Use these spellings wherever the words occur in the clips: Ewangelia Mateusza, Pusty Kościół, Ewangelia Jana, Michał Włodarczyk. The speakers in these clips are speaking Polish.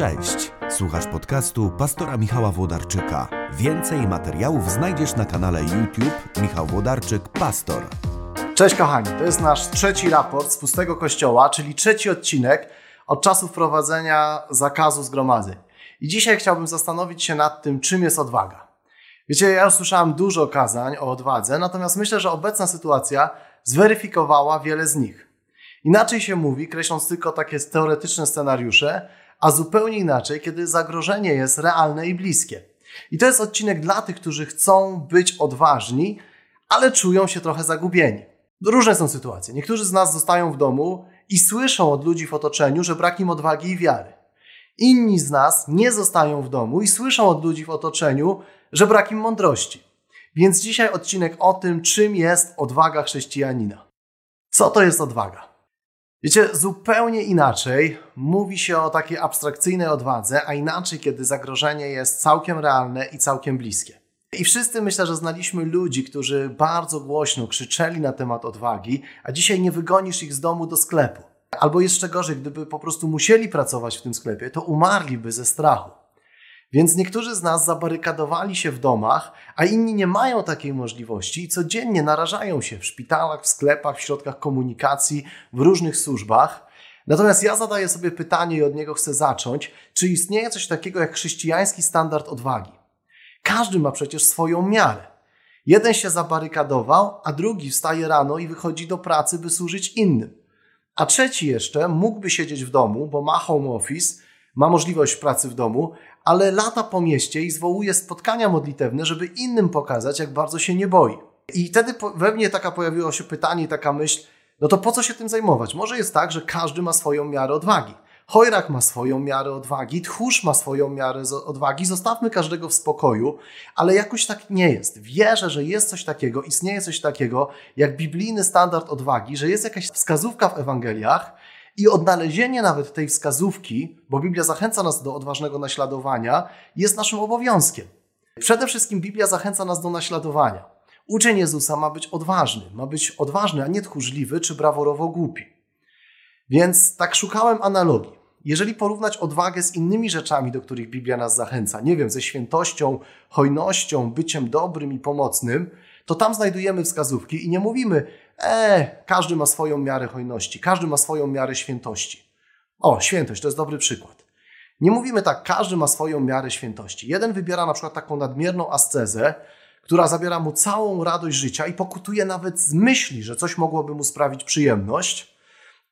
Cześć! Słuchasz podcastu pastora Michała Włodarczyka. Więcej materiałów znajdziesz na kanale YouTube Michał Włodarczyk Pastor. Cześć kochani, to jest nasz trzeci raport z Pustego Kościoła, czyli trzeci odcinek od czasu wprowadzenia zakazu zgromadzeń. I dzisiaj chciałbym zastanowić się nad tym, czym jest odwaga. Wiecie, ja już słyszałem dużo kazań o odwadze, natomiast myślę, że obecna sytuacja zweryfikowała wiele z nich. Inaczej się mówi, kreśląc tylko takie teoretyczne scenariusze, a zupełnie inaczej, kiedy zagrożenie jest realne i bliskie. I to jest odcinek dla tych, którzy chcą być odważni, ale czują się trochę zagubieni. Różne są sytuacje. Niektórzy z nas zostają w domu i słyszą od ludzi w otoczeniu, że brak im odwagi i wiary. Inni z nas nie zostają w domu i słyszą od ludzi w otoczeniu, że brak im mądrości. Więc dzisiaj odcinek o tym, czym jest odwaga chrześcijanina. Co to jest odwaga? Wiecie, zupełnie inaczej mówi się o takiej abstrakcyjnej odwadze, a inaczej, kiedy zagrożenie jest całkiem realne i całkiem bliskie. I wszyscy myślę, że znaliśmy ludzi, którzy bardzo głośno krzyczeli na temat odwagi, a dzisiaj nie wygonisz ich z domu do sklepu. Albo jeszcze gorzej, gdyby po prostu musieli pracować w tym sklepie, to umarliby ze strachu. Więc niektórzy z nas zabarykadowali się w domach, a inni nie mają takiej możliwości i codziennie narażają się w szpitalach, w sklepach, w środkach komunikacji, w różnych służbach. Natomiast ja zadaję sobie pytanie i od niego chcę zacząć, czy istnieje coś takiego jak chrześcijański standard odwagi? Każdy ma przecież swoją miarę. Jeden się zabarykadował, a drugi wstaje rano i wychodzi do pracy, by służyć innym. A trzeci jeszcze mógłby siedzieć w domu, bo ma home office, ma możliwość pracy w domu, ale lata po mieście i zwołuje spotkania modlitewne, żeby innym pokazać, jak bardzo się nie boi. I wtedy we mnie pojawiło się pytanie, taka myśl, no to po co się tym zajmować? Może jest tak, że każdy ma swoją miarę odwagi. Chojrak ma swoją miarę odwagi, tchórz ma swoją miarę odwagi, zostawmy każdego w spokoju, ale jakoś tak nie jest. Wierzę, że jest coś takiego, istnieje coś takiego jak biblijny standard odwagi, że jest jakaś wskazówka w Ewangeliach i odnalezienie nawet tej wskazówki, bo Biblia zachęca nas do odważnego naśladowania, jest naszym obowiązkiem. Przede wszystkim Biblia zachęca nas do naśladowania. Uczeń Jezusa ma być odważny, a nie tchórzliwy czy braworowo głupi. Więc tak szukałem analogii. Jeżeli porównać odwagę z innymi rzeczami, do których Biblia nas zachęca, nie wiem, ze świętością, hojnością, byciem dobrym i pomocnym, to tam znajdujemy wskazówki i nie mówimy każdy ma swoją miarę hojności, każdy ma swoją miarę świętości. O, świętość, to jest dobry przykład. Nie mówimy tak, każdy ma swoją miarę świętości. Jeden wybiera na przykład taką nadmierną ascezę, która zabiera mu całą radość życia i pokutuje nawet z myśli, że coś mogłoby mu sprawić przyjemność,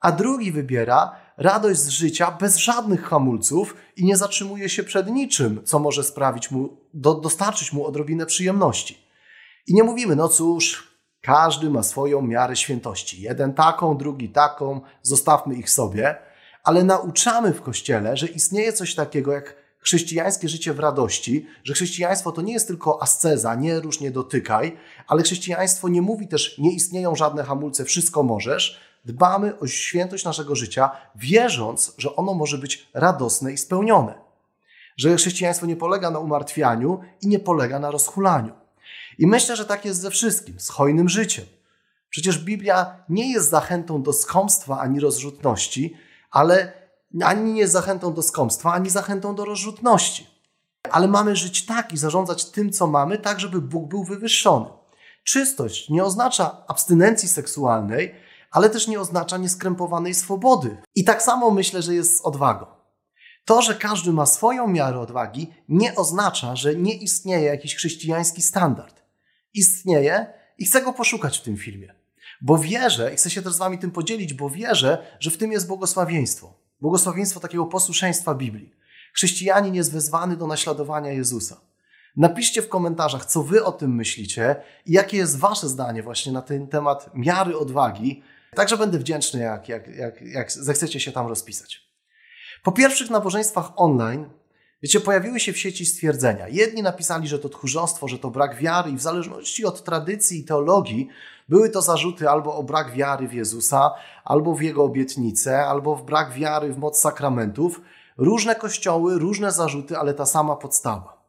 a drugi wybiera radość z życia bez żadnych hamulców i nie zatrzymuje się przed niczym, co może sprawić mu, dostarczyć mu odrobinę przyjemności. I nie mówimy, no cóż, każdy ma swoją miarę świętości. Jeden taką, drugi taką, zostawmy ich sobie. Ale nauczamy w Kościele, że istnieje coś takiego jak chrześcijańskie życie w radości, że chrześcijaństwo to nie jest tylko asceza, nie rusz, nie dotykaj, ale chrześcijaństwo nie mówi też, nie istnieją żadne hamulce, wszystko możesz. Dbamy o świętość naszego życia, wierząc, że ono może być radosne i spełnione. Że chrześcijaństwo nie polega na umartwianiu i nie polega na rozhulaniu. I myślę, że tak jest ze wszystkim, z hojnym życiem. Przecież Biblia nie jest zachętą do skąpstwa ani rozrzutności, ale ani nie jest zachętą do skąpstwa, ani zachętą do rozrzutności. Ale mamy żyć tak i zarządzać tym, co mamy, tak, żeby Bóg był wywyższony. Czystość nie oznacza abstynencji seksualnej, ale też nie oznacza nieskrępowanej swobody. I tak samo myślę, że jest z odwagą. To, że każdy ma swoją miarę odwagi, nie oznacza, że nie istnieje jakiś chrześcijański standard. Istnieje i chcę go poszukać w tym filmie. Bo wierzę, i chcę się też z wami tym podzielić, bo wierzę, że w tym jest błogosławieństwo. Błogosławieństwo takiego posłuszeństwa Biblii. Chrześcijanin jest wezwany do naśladowania Jezusa. Napiszcie w komentarzach, co wy o tym myślicie i jakie jest wasze zdanie właśnie na ten temat miary odwagi. Także będę wdzięczny, jak zechcecie się tam rozpisać. Po pierwszych nabożeństwach online, wiecie, pojawiły się w sieci stwierdzenia. Jedni napisali, że to tchórzostwo, że to brak wiary i w zależności od tradycji i teologii były to zarzuty albo o brak wiary w Jezusa, albo w Jego obietnicę, albo w brak wiary w moc sakramentów. Różne kościoły, różne zarzuty, ale ta sama podstawa.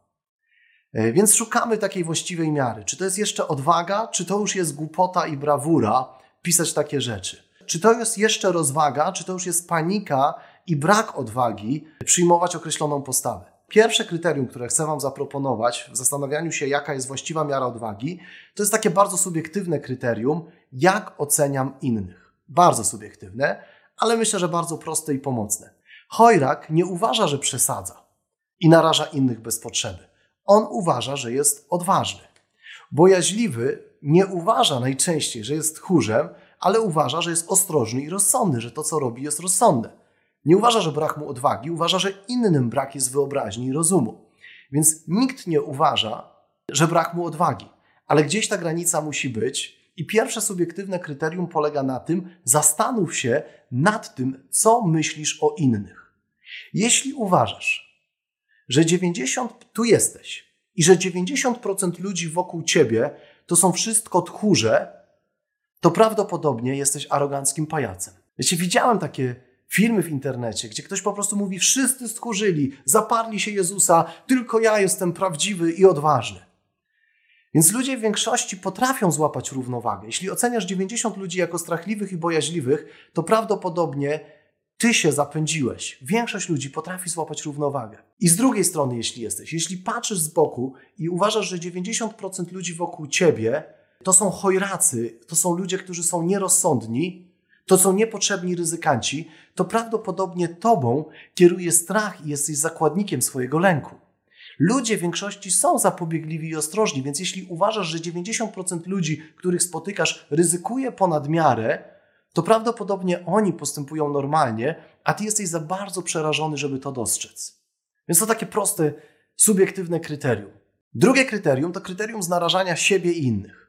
Więc szukamy takiej właściwej miary. Czy to jest jeszcze odwaga, czy to już jest głupota i brawura pisać takie rzeczy? Czy to jest jeszcze rozwaga, czy to już jest panika i brak odwagi przyjmować określoną postawę. Pierwsze kryterium, które chcę Wam zaproponować w zastanawianiu się, jaka jest właściwa miara odwagi, to jest takie bardzo subiektywne kryterium, jak oceniam innych. Bardzo subiektywne, ale myślę, że bardzo proste i pomocne. Chojrak nie uważa, że przesadza i naraża innych bez potrzeby. On uważa, że jest odważny. Bojaźliwy nie uważa najczęściej, że jest tchórzem, ale uważa, że jest ostrożny i rozsądny, że to, co robi, jest rozsądne. Nie uważa, że brak mu odwagi, uważa, że innym brak jest wyobraźni i rozumu. Więc nikt nie uważa, że brak mu odwagi. Ale gdzieś ta granica musi być i pierwsze subiektywne kryterium polega na tym, zastanów się nad tym, co myślisz o innych. Jeśli uważasz, że tu jesteś i że 90% ludzi wokół ciebie to są wszystko tchórze, to prawdopodobnie jesteś aroganckim pajacem. Wiecie, widziałem takie filmy w internecie, gdzie ktoś po prostu mówi, wszyscy stchórzyli, zaparli się Jezusa, tylko ja jestem prawdziwy i odważny. Więc ludzie w większości potrafią złapać równowagę. Jeśli oceniasz 90 ludzi jako strachliwych i bojaźliwych, to prawdopodobnie ty się zapędziłeś. Większość ludzi potrafi złapać równowagę. I z drugiej strony, jeśli patrzysz z boku i uważasz, że 90% ludzi wokół ciebie to są chojracy, to są ludzie, którzy są nierozsądni, to są niepotrzebni ryzykanci, to prawdopodobnie tobą kieruje strach i jesteś zakładnikiem swojego lęku. Ludzie w większości są zapobiegliwi i ostrożni, więc jeśli uważasz, że 90% ludzi, których spotykasz, ryzykuje ponad miarę, to prawdopodobnie oni postępują normalnie, a ty jesteś za bardzo przerażony, żeby to dostrzec. Więc to takie proste, subiektywne kryterium. Drugie kryterium to kryterium z narażania siebie i innych.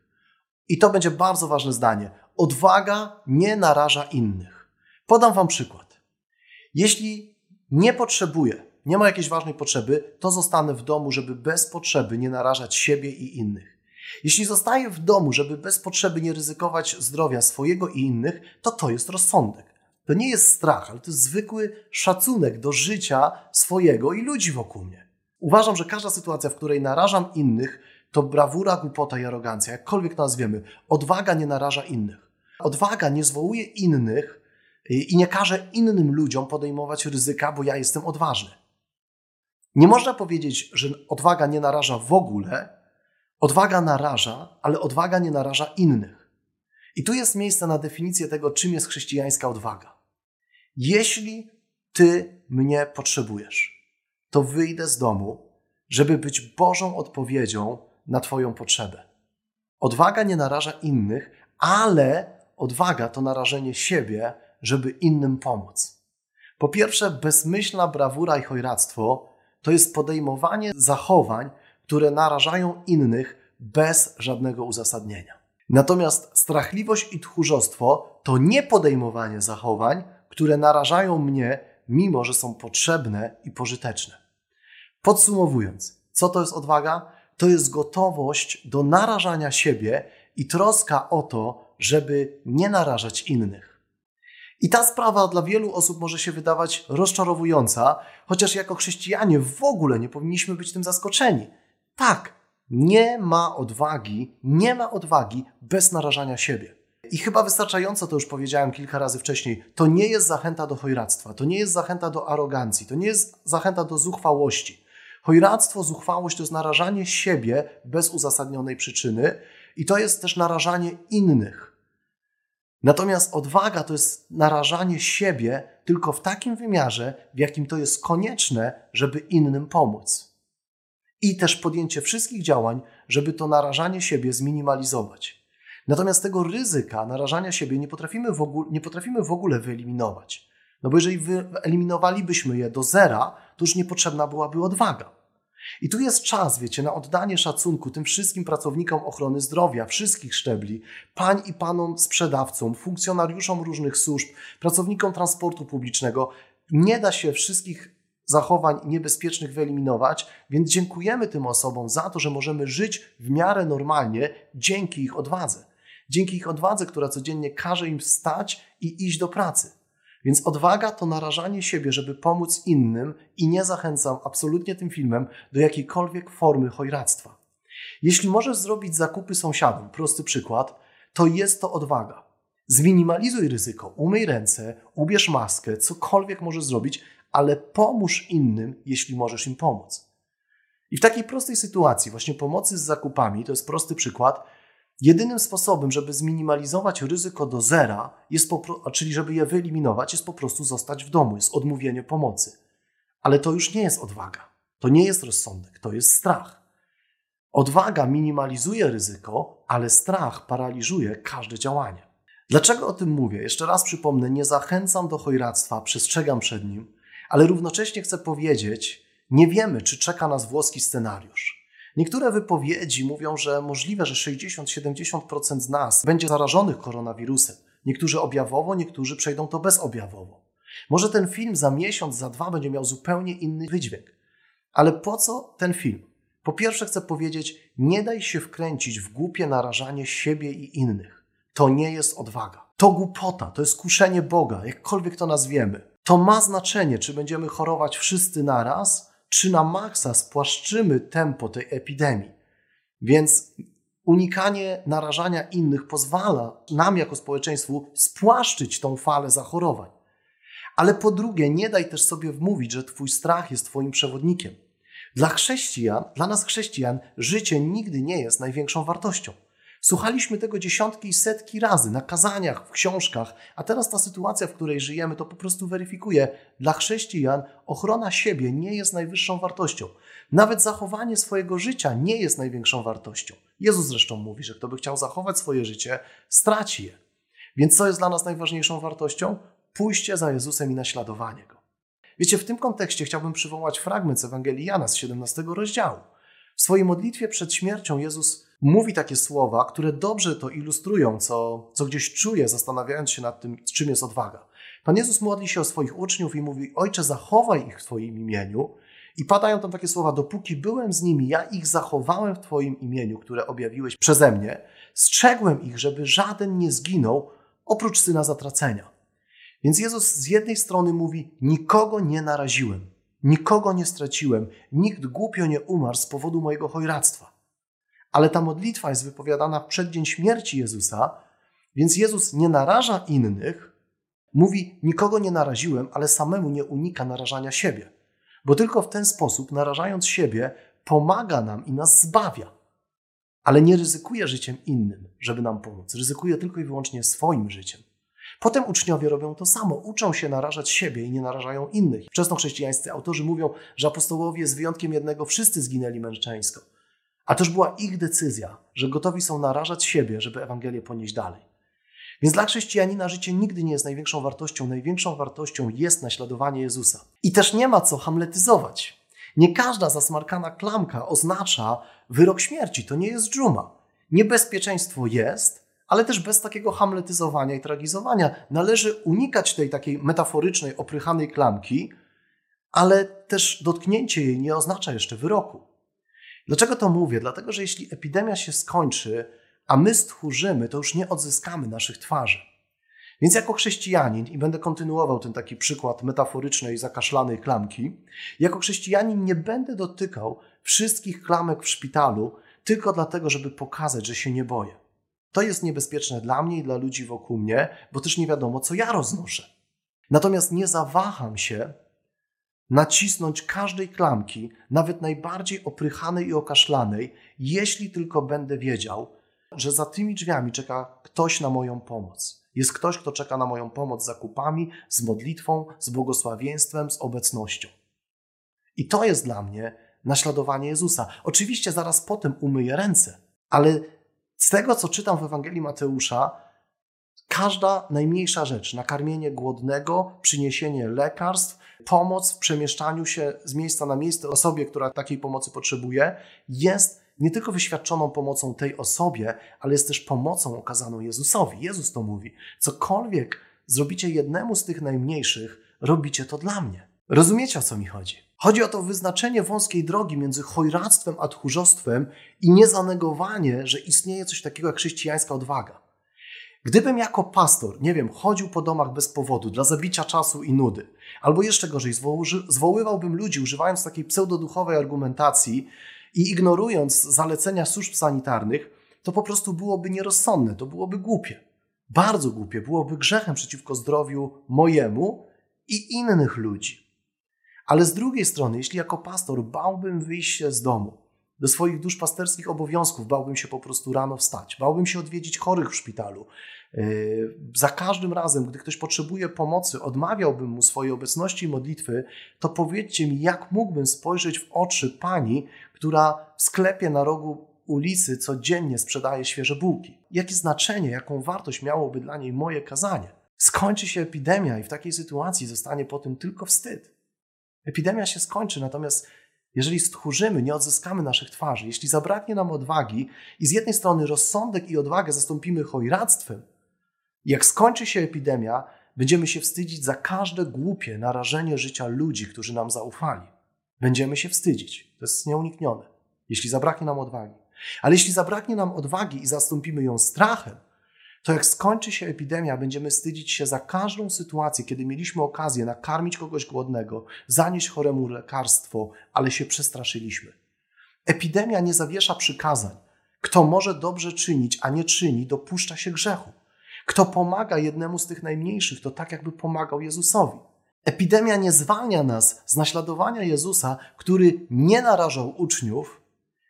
I to będzie bardzo ważne zdanie. Odwaga nie naraża innych. Podam Wam przykład. Jeśli nie potrzebuję, nie ma jakiejś ważnej potrzeby, to zostanę w domu, żeby bez potrzeby nie narażać siebie i innych. Jeśli zostaję w domu, żeby bez potrzeby nie ryzykować zdrowia swojego i innych, to jest rozsądek. To nie jest strach, ale to jest zwykły szacunek do życia swojego i ludzi wokół mnie. Uważam, że każda sytuacja, w której narażam innych, to brawura, głupota i arogancja, jakkolwiek nazwiemy. Odwaga nie naraża innych. Odwaga nie zwołuje innych i nie każe innym ludziom podejmować ryzyka, bo ja jestem odważny. Nie można powiedzieć, że odwaga nie naraża w ogóle. Odwaga naraża, ale odwaga nie naraża innych. I tu jest miejsce na definicję tego, czym jest chrześcijańska odwaga. Jeśli ty mnie potrzebujesz, to wyjdę z domu, żeby być Bożą odpowiedzią na Twoją potrzebę. Odwaga nie naraża innych, ale odwaga to narażenie siebie, żeby innym pomóc. Po pierwsze, bezmyślna brawura i chojractwo to jest podejmowanie zachowań, które narażają innych bez żadnego uzasadnienia. Natomiast strachliwość i tchórzostwo to nie podejmowanie zachowań, które narażają mnie, mimo że są potrzebne i pożyteczne. Podsumowując, co to jest odwaga? To jest gotowość do narażania siebie i troska o to, żeby nie narażać innych. I ta sprawa dla wielu osób może się wydawać rozczarowująca, chociaż jako chrześcijanie w ogóle nie powinniśmy być tym zaskoczeni. Tak, nie ma odwagi bez narażania siebie. I chyba wystarczająco to już powiedziałem kilka razy wcześniej, to nie jest zachęta do chojractwa, to nie jest zachęta do arogancji, to nie jest zachęta do zuchwałości. Chojractwo, zuchwałość to jest narażanie siebie bez uzasadnionej przyczyny i to jest też narażanie innych. Natomiast odwaga to jest narażanie siebie tylko w takim wymiarze, w jakim to jest konieczne, żeby innym pomóc. I też podjęcie wszystkich działań, żeby to narażanie siebie zminimalizować. Natomiast tego ryzyka narażania siebie nie potrafimy w ogóle wyeliminować. No bo jeżeli wyeliminowalibyśmy je do zera, to już niepotrzebna byłaby odwaga. I tu jest czas, na oddanie szacunku tym wszystkim pracownikom ochrony zdrowia, wszystkich szczebli, pań i panom sprzedawcom, funkcjonariuszom różnych służb, pracownikom transportu publicznego. Nie da się wszystkich zachowań niebezpiecznych wyeliminować, więc dziękujemy tym osobom za to, że możemy żyć w miarę normalnie dzięki ich odwadze. Dzięki ich odwadze, która codziennie każe im wstać i iść do pracy. Więc odwaga to narażanie siebie, żeby pomóc innym i nie zachęcam absolutnie tym filmem do jakiejkolwiek formy chojractwa. Jeśli możesz zrobić zakupy sąsiadom, prosty przykład, to jest to odwaga. Zminimalizuj ryzyko, umyj ręce, ubierz maskę, cokolwiek możesz zrobić, ale pomóż innym, jeśli możesz im pomóc. I w takiej prostej sytuacji, właśnie pomocy z zakupami, to jest prosty przykład, jedynym sposobem, żeby zminimalizować ryzyko do zera, czyli żeby je wyeliminować, jest po prostu zostać w domu, jest odmówienie pomocy. Ale to już nie jest odwaga, to nie jest rozsądek, to jest strach. Odwaga minimalizuje ryzyko, ale strach paraliżuje każde działanie. Dlaczego o tym mówię? Jeszcze raz przypomnę, nie zachęcam do chojractwa, przestrzegam przed nim, ale równocześnie chcę powiedzieć, nie wiemy, czy czeka nas włoski scenariusz. Niektóre wypowiedzi mówią, że możliwe, że 60-70% z nas będzie zarażonych koronawirusem. Niektórzy objawowo, niektórzy przejdą to bezobjawowo. Może ten film za miesiąc, za dwa będzie miał zupełnie inny wydźwięk. Ale po co ten film? Po pierwsze chcę powiedzieć, nie daj się wkręcić w głupie narażanie siebie i innych. To nie jest odwaga. To głupota, to jest kuszenie Boga, jakkolwiek to nazwiemy. To ma znaczenie, czy będziemy chorować wszyscy naraz, czy na maksa spłaszczymy tempo tej epidemii. Więc unikanie narażania innych pozwala nam jako społeczeństwu spłaszczyć tą falę zachorowań. Ale po drugie, nie daj też sobie wmówić, że twój strach jest twoim przewodnikiem. Dla nas chrześcijan, życie nigdy nie jest największą wartością. Słuchaliśmy tego dziesiątki i setki razy na kazaniach, w książkach, a teraz ta sytuacja, w której żyjemy, to po prostu weryfikuje. Dla chrześcijan ochrona siebie nie jest najwyższą wartością. Nawet zachowanie swojego życia nie jest największą wartością. Jezus zresztą mówi, że kto by chciał zachować swoje życie, straci je. Więc co jest dla nas najważniejszą wartością? Pójście za Jezusem i naśladowanie Go. Wiecie, w tym kontekście chciałbym przywołać fragment z Ewangelii Jana z 17 rozdziału. W swojej modlitwie przed śmiercią Jezus mówi takie słowa, które dobrze to ilustrują, co gdzieś czuję, zastanawiając się nad tym, czym jest odwaga. Pan Jezus modli się o swoich uczniów i mówi: Ojcze, zachowaj ich w Twoim imieniu. I padają tam takie słowa: dopóki byłem z nimi, ja ich zachowałem w Twoim imieniu, które objawiłeś przeze mnie. Strzegłem ich, żeby żaden nie zginął, oprócz syna zatracenia. Więc Jezus z jednej strony mówi: nikogo nie naraziłem, nikogo nie straciłem, nikt głupio nie umarł z powodu mojego chojractwa. Ale ta modlitwa jest wypowiadana w przeddzień śmierci Jezusa, więc Jezus nie naraża innych, mówi: nikogo nie naraziłem, ale samemu nie unika narażania siebie. Bo tylko w ten sposób, narażając siebie, pomaga nam i nas zbawia. Ale nie ryzykuje życiem innym, żeby nam pomóc. Ryzykuje tylko i wyłącznie swoim życiem. Potem uczniowie robią to samo, uczą się narażać siebie i nie narażają innych. Wczesnochrześcijańscy autorzy mówią, że apostołowie z wyjątkiem jednego wszyscy zginęli męczeńsko. A toż była ich decyzja, że gotowi są narażać siebie, żeby Ewangelię ponieść dalej. Więc dla chrześcijanina życie nigdy nie jest największą wartością. Największą wartością jest naśladowanie Jezusa. I też nie ma co hamletyzować. Nie każda zasmarkana klamka oznacza wyrok śmierci. To nie jest dżuma. Niebezpieczeństwo jest, ale też bez takiego hamletyzowania i tragizowania. Należy unikać tej takiej metaforycznej, oprychanej klamki, ale też dotknięcie jej nie oznacza jeszcze wyroku. Dlaczego to mówię? Dlatego, że jeśli epidemia się skończy, a my stchórzymy, to już nie odzyskamy naszych twarzy. Więc jako chrześcijanin, i będę kontynuował ten taki przykład metaforycznej, zakaszlanej klamki, jako chrześcijanin nie będę dotykał wszystkich klamek w szpitalu tylko dlatego, żeby pokazać, że się nie boję. To jest niebezpieczne dla mnie i dla ludzi wokół mnie, bo też nie wiadomo, co ja roznoszę. Natomiast nie zawaham się nacisnąć każdej klamki, nawet najbardziej oprychanej i okaszlanej, jeśli tylko będę wiedział, że za tymi drzwiami czeka ktoś na moją pomoc. Jest ktoś, kto czeka na moją pomoc z zakupami, z modlitwą, z błogosławieństwem, z obecnością. I to jest dla mnie naśladowanie Jezusa. Oczywiście zaraz potem umyję ręce, ale z tego, co czytam w Ewangelii Mateusza, każda najmniejsza rzecz, nakarmienie głodnego, przyniesienie lekarstw, pomoc w przemieszczaniu się z miejsca na miejsce osobie, która takiej pomocy potrzebuje, jest nie tylko wyświadczoną pomocą tej osobie, ale jest też pomocą okazaną Jezusowi. Jezus to mówi: cokolwiek zrobicie jednemu z tych najmniejszych, robicie to dla mnie. Rozumiecie, o co mi chodzi? Chodzi o to wyznaczenie wąskiej drogi między chojractwem a tchórzostwem i niezanegowanie, że istnieje coś takiego jak chrześcijańska odwaga. Gdybym jako pastor, nie wiem, chodził po domach bez powodu, dla zabicia czasu i nudy, albo jeszcze gorzej, zwoływałbym ludzi, używając takiej pseudoduchowej argumentacji i ignorując zalecenia służb sanitarnych, to po prostu byłoby nierozsądne, to byłoby głupie. bardzo głupie, byłoby grzechem przeciwko zdrowiu mojemu i innych ludzi. Ale z drugiej strony, jeśli jako pastor bałbym wyjść się z domu, do swoich duszpasterskich obowiązków, bałbym się po prostu rano wstać, bałbym się odwiedzić chorych w szpitalu. Za każdym razem, gdy ktoś potrzebuje pomocy, odmawiałbym mu swojej obecności i modlitwy, to powiedzcie mi, jak mógłbym spojrzeć w oczy pani, która w sklepie na rogu ulicy codziennie sprzedaje świeże bułki. Jakie znaczenie, jaką wartość miałoby dla niej moje kazanie? Skończy się epidemia i w takiej sytuacji zostanie po tym tylko wstyd. Epidemia się skończy, natomiast jeżeli stchórzymy, nie odzyskamy naszych twarzy, jeśli zabraknie nam odwagi i z jednej strony rozsądek i odwagę zastąpimy chojractwem, jak skończy się epidemia, będziemy się wstydzić za każde głupie narażenie życia ludzi, którzy nam zaufali. Będziemy się wstydzić. To jest nieuniknione, jeśli zabraknie nam odwagi. Ale jeśli zabraknie nam odwagi i zastąpimy ją strachem, to jak skończy się epidemia, będziemy wstydzić się za każdą sytuację, kiedy mieliśmy okazję nakarmić kogoś głodnego, zanieść choremu lekarstwo, ale się przestraszyliśmy. Epidemia nie zawiesza przykazań. Kto może dobrze czynić, a nie czyni, dopuszcza się grzechu. Kto pomaga jednemu z tych najmniejszych, to tak jakby pomagał Jezusowi. Epidemia nie zwalnia nas z naśladowania Jezusa, który nie narażał uczniów,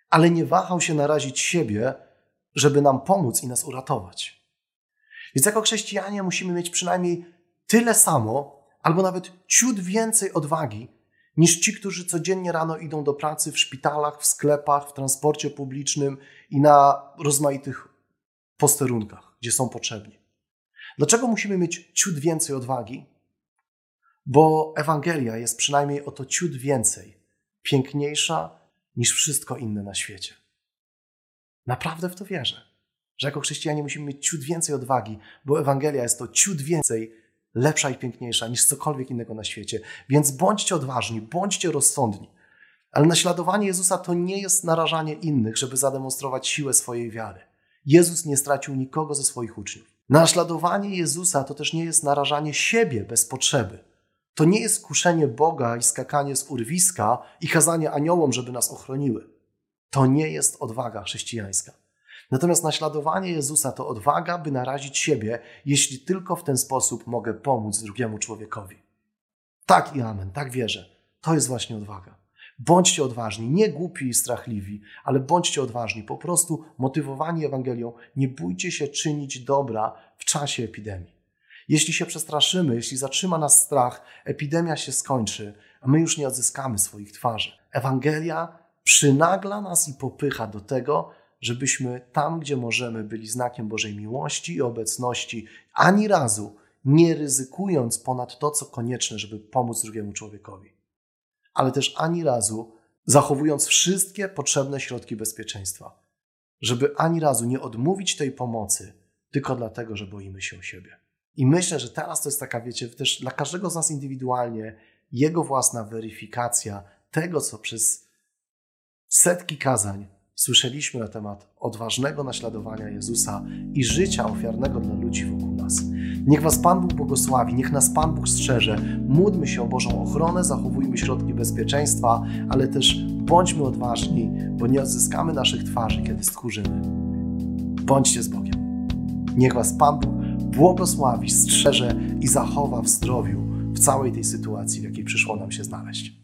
ale nie wahał się narazić siebie, żeby nam pomóc i nas uratować. Więc jako chrześcijanie musimy mieć przynajmniej tyle samo, albo nawet ciut więcej odwagi, niż ci, którzy codziennie rano idą do pracy w szpitalach, w sklepach, w transporcie publicznym i na rozmaitych posterunkach, gdzie są potrzebni. Dlaczego musimy mieć ciut więcej odwagi? Bo Ewangelia jest przynajmniej o to ciut więcej, piękniejsza niż wszystko inne na świecie. Naprawdę w to wierzę. Że jako chrześcijanie musimy mieć ciut więcej odwagi, bo Ewangelia jest to ciut więcej, lepsza i piękniejsza niż cokolwiek innego na świecie. Więc bądźcie odważni, bądźcie rozsądni. Ale naśladowanie Jezusa to nie jest narażanie innych, żeby zademonstrować siłę swojej wiary. Jezus nie stracił nikogo ze swoich uczniów. Naśladowanie Jezusa to też nie jest narażanie siebie bez potrzeby. To nie jest kuszenie Boga i skakanie z urwiska i kazanie aniołom, żeby nas ochroniły. To nie jest odwaga chrześcijańska. Natomiast naśladowanie Jezusa to odwaga, by narazić siebie, jeśli tylko w ten sposób mogę pomóc drugiemu człowiekowi. Tak i amen, tak wierzę. To jest właśnie odwaga. Bądźcie odważni, nie głupi i strachliwi, ale bądźcie odważni, po prostu motywowani Ewangelią. Nie bójcie się czynić dobra w czasie epidemii. Jeśli się przestraszymy, jeśli zatrzyma nas strach, epidemia się skończy, a my już nie odzyskamy swoich twarzy. Ewangelia przynagla nas i popycha do tego, żebyśmy tam, gdzie możemy, byli znakiem Bożej miłości i obecności, ani razu nie ryzykując ponad to, co konieczne, żeby pomóc drugiemu człowiekowi. Ale też ani razu zachowując wszystkie potrzebne środki bezpieczeństwa. Żeby ani razu nie odmówić tej pomocy, tylko dlatego, że boimy się o siebie. I myślę, że teraz to jest taka, wiecie, też dla każdego z nas indywidualnie jego własna weryfikacja tego, co przez setki kazań słyszeliśmy na temat odważnego naśladowania Jezusa i życia ofiarnego dla ludzi wokół nas. Niech Was Pan Bóg błogosławi, niech nas Pan Bóg strzeże. Módlmy się o Bożą ochronę, zachowujmy środki bezpieczeństwa, ale też bądźmy odważni, bo nie odzyskamy naszych twarzy, kiedy stchórzymy. Bądźcie z Bogiem. Niech Was Pan Bóg błogosławi, strzeże i zachowa w zdrowiu w całej tej sytuacji, w jakiej przyszło nam się znaleźć.